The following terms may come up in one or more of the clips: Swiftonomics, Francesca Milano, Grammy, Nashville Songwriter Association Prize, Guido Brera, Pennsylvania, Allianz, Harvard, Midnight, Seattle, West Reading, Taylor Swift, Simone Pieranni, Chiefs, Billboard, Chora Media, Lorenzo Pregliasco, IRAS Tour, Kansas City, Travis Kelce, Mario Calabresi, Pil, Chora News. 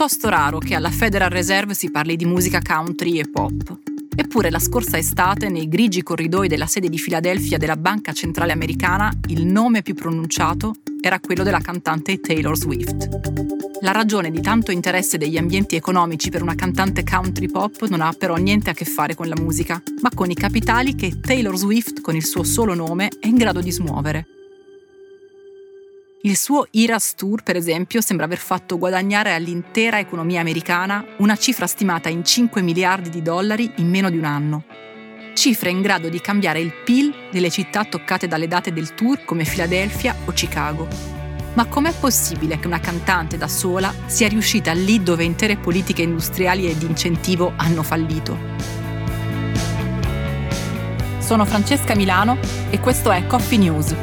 piuttosto raro che alla Federal Reserve si parli di musica country e pop. Eppure la scorsa estate, nei grigi corridoi della sede di Filadelfia della Banca Centrale Americana, il nome più pronunciato era quello della cantante Taylor Swift. La ragione di tanto interesse degli ambienti economici per una cantante country pop non ha però niente a che fare con la musica, ma con i capitali che Taylor Swift, con il suo solo nome, è in grado di smuovere. Il suo IRAS Tour, per esempio, sembra aver fatto guadagnare all'intera economia americana una cifra stimata in $5 miliardi in meno di un anno. Cifre in grado di cambiare il PIL delle città toccate dalle date del tour come Filadelfia o Chicago. Ma com'è possibile che una cantante da sola sia riuscita lì dove intere politiche industriali e di incentivo hanno fallito? Sono Francesca Milano e questo è Coffee News,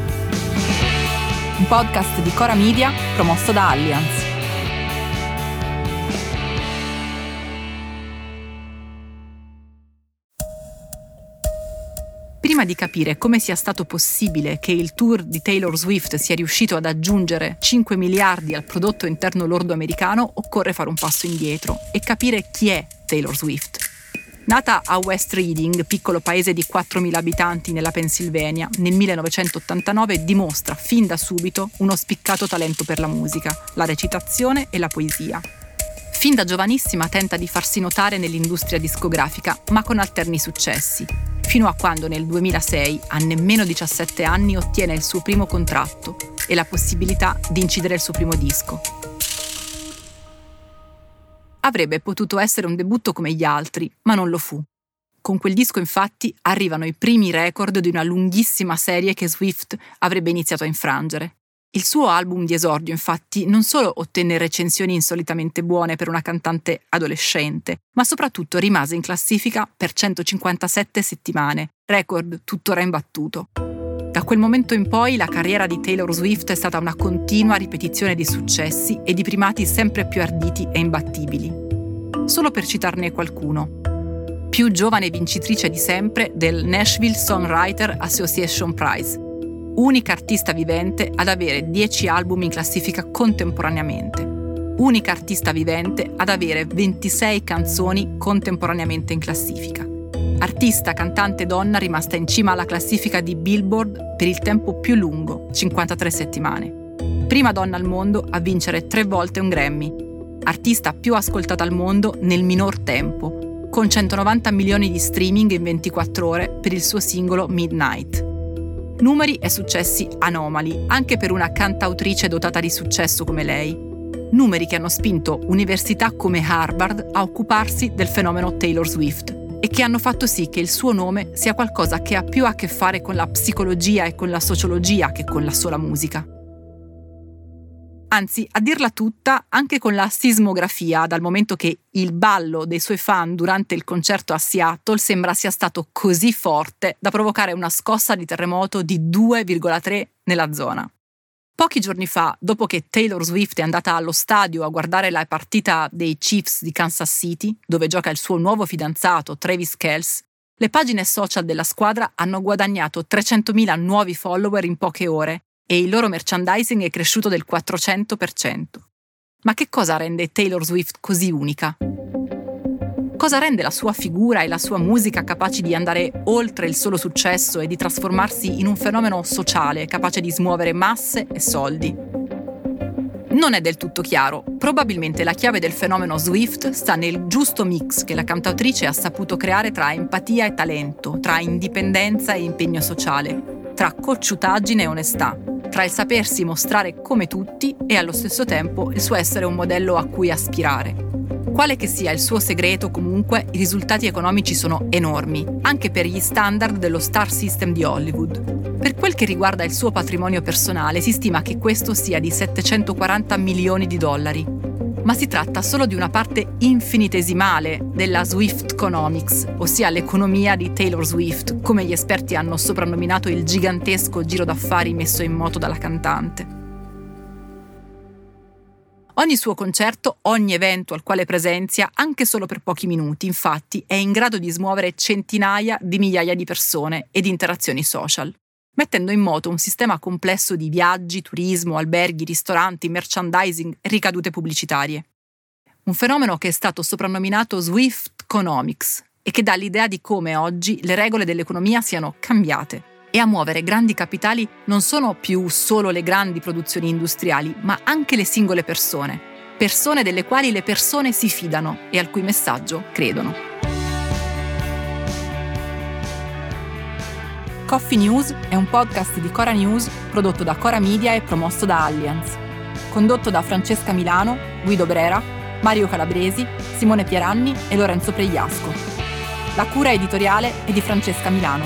un podcast di Chora Media promosso da Allianz. Prima di capire come sia stato possibile che il tour di Taylor Swift sia riuscito ad aggiungere 5 miliardi al prodotto interno lordo americano, occorre fare un passo indietro e capire chi è Taylor Swift. Nata a West Reading, piccolo paese di 4.000 abitanti nella Pennsylvania, nel 1989 dimostra fin da subito uno spiccato talento per la musica, la recitazione e la poesia. Fin da giovanissima tenta di farsi notare nell'industria discografica, ma con alterni successi, fino a quando nel 2006, a nemmeno 17 anni, ottiene il suo primo contratto e la possibilità di incidere il suo primo disco. Avrebbe potuto essere un debutto come gli altri, ma non lo fu. Con quel disco, infatti, arrivano i primi record di una lunghissima serie che Swift avrebbe iniziato a infrangere. Il suo album di esordio, infatti, non solo ottenne recensioni insolitamente buone per una cantante adolescente, ma soprattutto rimase in classifica per 157 settimane, record tuttora imbattuto. Da quel momento in poi la carriera di Taylor Swift è stata una continua ripetizione di successi e di primati sempre più arditi e imbattibili. Solo per citarne qualcuno. Più giovane vincitrice di sempre del Nashville Songwriter Association Prize. Unica artista vivente ad avere 10 album in classifica contemporaneamente. Unica artista vivente ad avere 26 canzoni contemporaneamente in classifica. Artista, cantante, donna rimasta in cima alla classifica di Billboard per il tempo più lungo, 53 settimane. Prima donna al mondo a vincere 3 volte un Grammy. Artista più ascoltata al mondo nel minor tempo, con 190 milioni di streaming in 24 ore per il suo singolo Midnight. Numeri e successi anomali, anche per una cantautrice dotata di successo come lei. Numeri che hanno spinto università come Harvard a occuparsi del fenomeno Taylor Swift, e che hanno fatto sì che il suo nome sia qualcosa che ha più a che fare con la psicologia e con la sociologia che con la sola musica. Anzi, a dirla tutta, anche con la sismografia, dal momento che il ballo dei suoi fan durante il concerto a Seattle sembra sia stato così forte da provocare una scossa di terremoto di 2,3 nella zona. Pochi giorni fa, dopo che Taylor Swift è andata allo stadio a guardare la partita dei Chiefs di Kansas City, dove gioca il suo nuovo fidanzato Travis Kelce, le pagine social della squadra hanno guadagnato 300.000 nuovi follower in poche ore e il loro merchandising è cresciuto del 400%. Ma che cosa rende Taylor Swift così unica? Cosa rende la sua figura e la sua musica capaci di andare oltre il solo successo e di trasformarsi in un fenomeno sociale capace di smuovere masse e soldi? Non è del tutto chiaro. Probabilmente la chiave del fenomeno Swift sta nel giusto mix che la cantautrice ha saputo creare tra empatia e talento, tra indipendenza e impegno sociale, tra cocciutaggine e onestà, tra il sapersi mostrare come tutti e allo stesso tempo il suo essere un modello a cui aspirare. Quale che sia il suo segreto, comunque, i risultati economici sono enormi, anche per gli standard dello star system di Hollywood. Per quel che riguarda il suo patrimonio personale, si stima che questo sia di $740 milioni, ma si tratta solo di una parte infinitesimale della Swiftonomics, ossia l'economia di Taylor Swift, come gli esperti hanno soprannominato il gigantesco giro d'affari messo in moto dalla cantante. Ogni suo concerto, ogni evento al quale presenzia, anche solo per pochi minuti, infatti, è in grado di smuovere centinaia di migliaia di persone e di interazioni social, mettendo in moto un sistema complesso di viaggi, turismo, alberghi, ristoranti, merchandising e ricadute pubblicitarie. un fenomeno che è stato soprannominato Swiftonomics e che dà l'idea di come oggi le regole dell'economia siano cambiate. E a muovere grandi capitali non sono più solo le grandi produzioni industriali, ma anche le singole persone. Persone delle quali le persone si fidano e al cui messaggio credono. Coffee News è un podcast di Chora News prodotto da Chora Media e promosso da Allianz. Condotto da Francesca Milano, Guido Brera, Mario Calabresi, Simone Pieranni e Lorenzo Pregliasco. La cura editoriale è di Francesca Milano.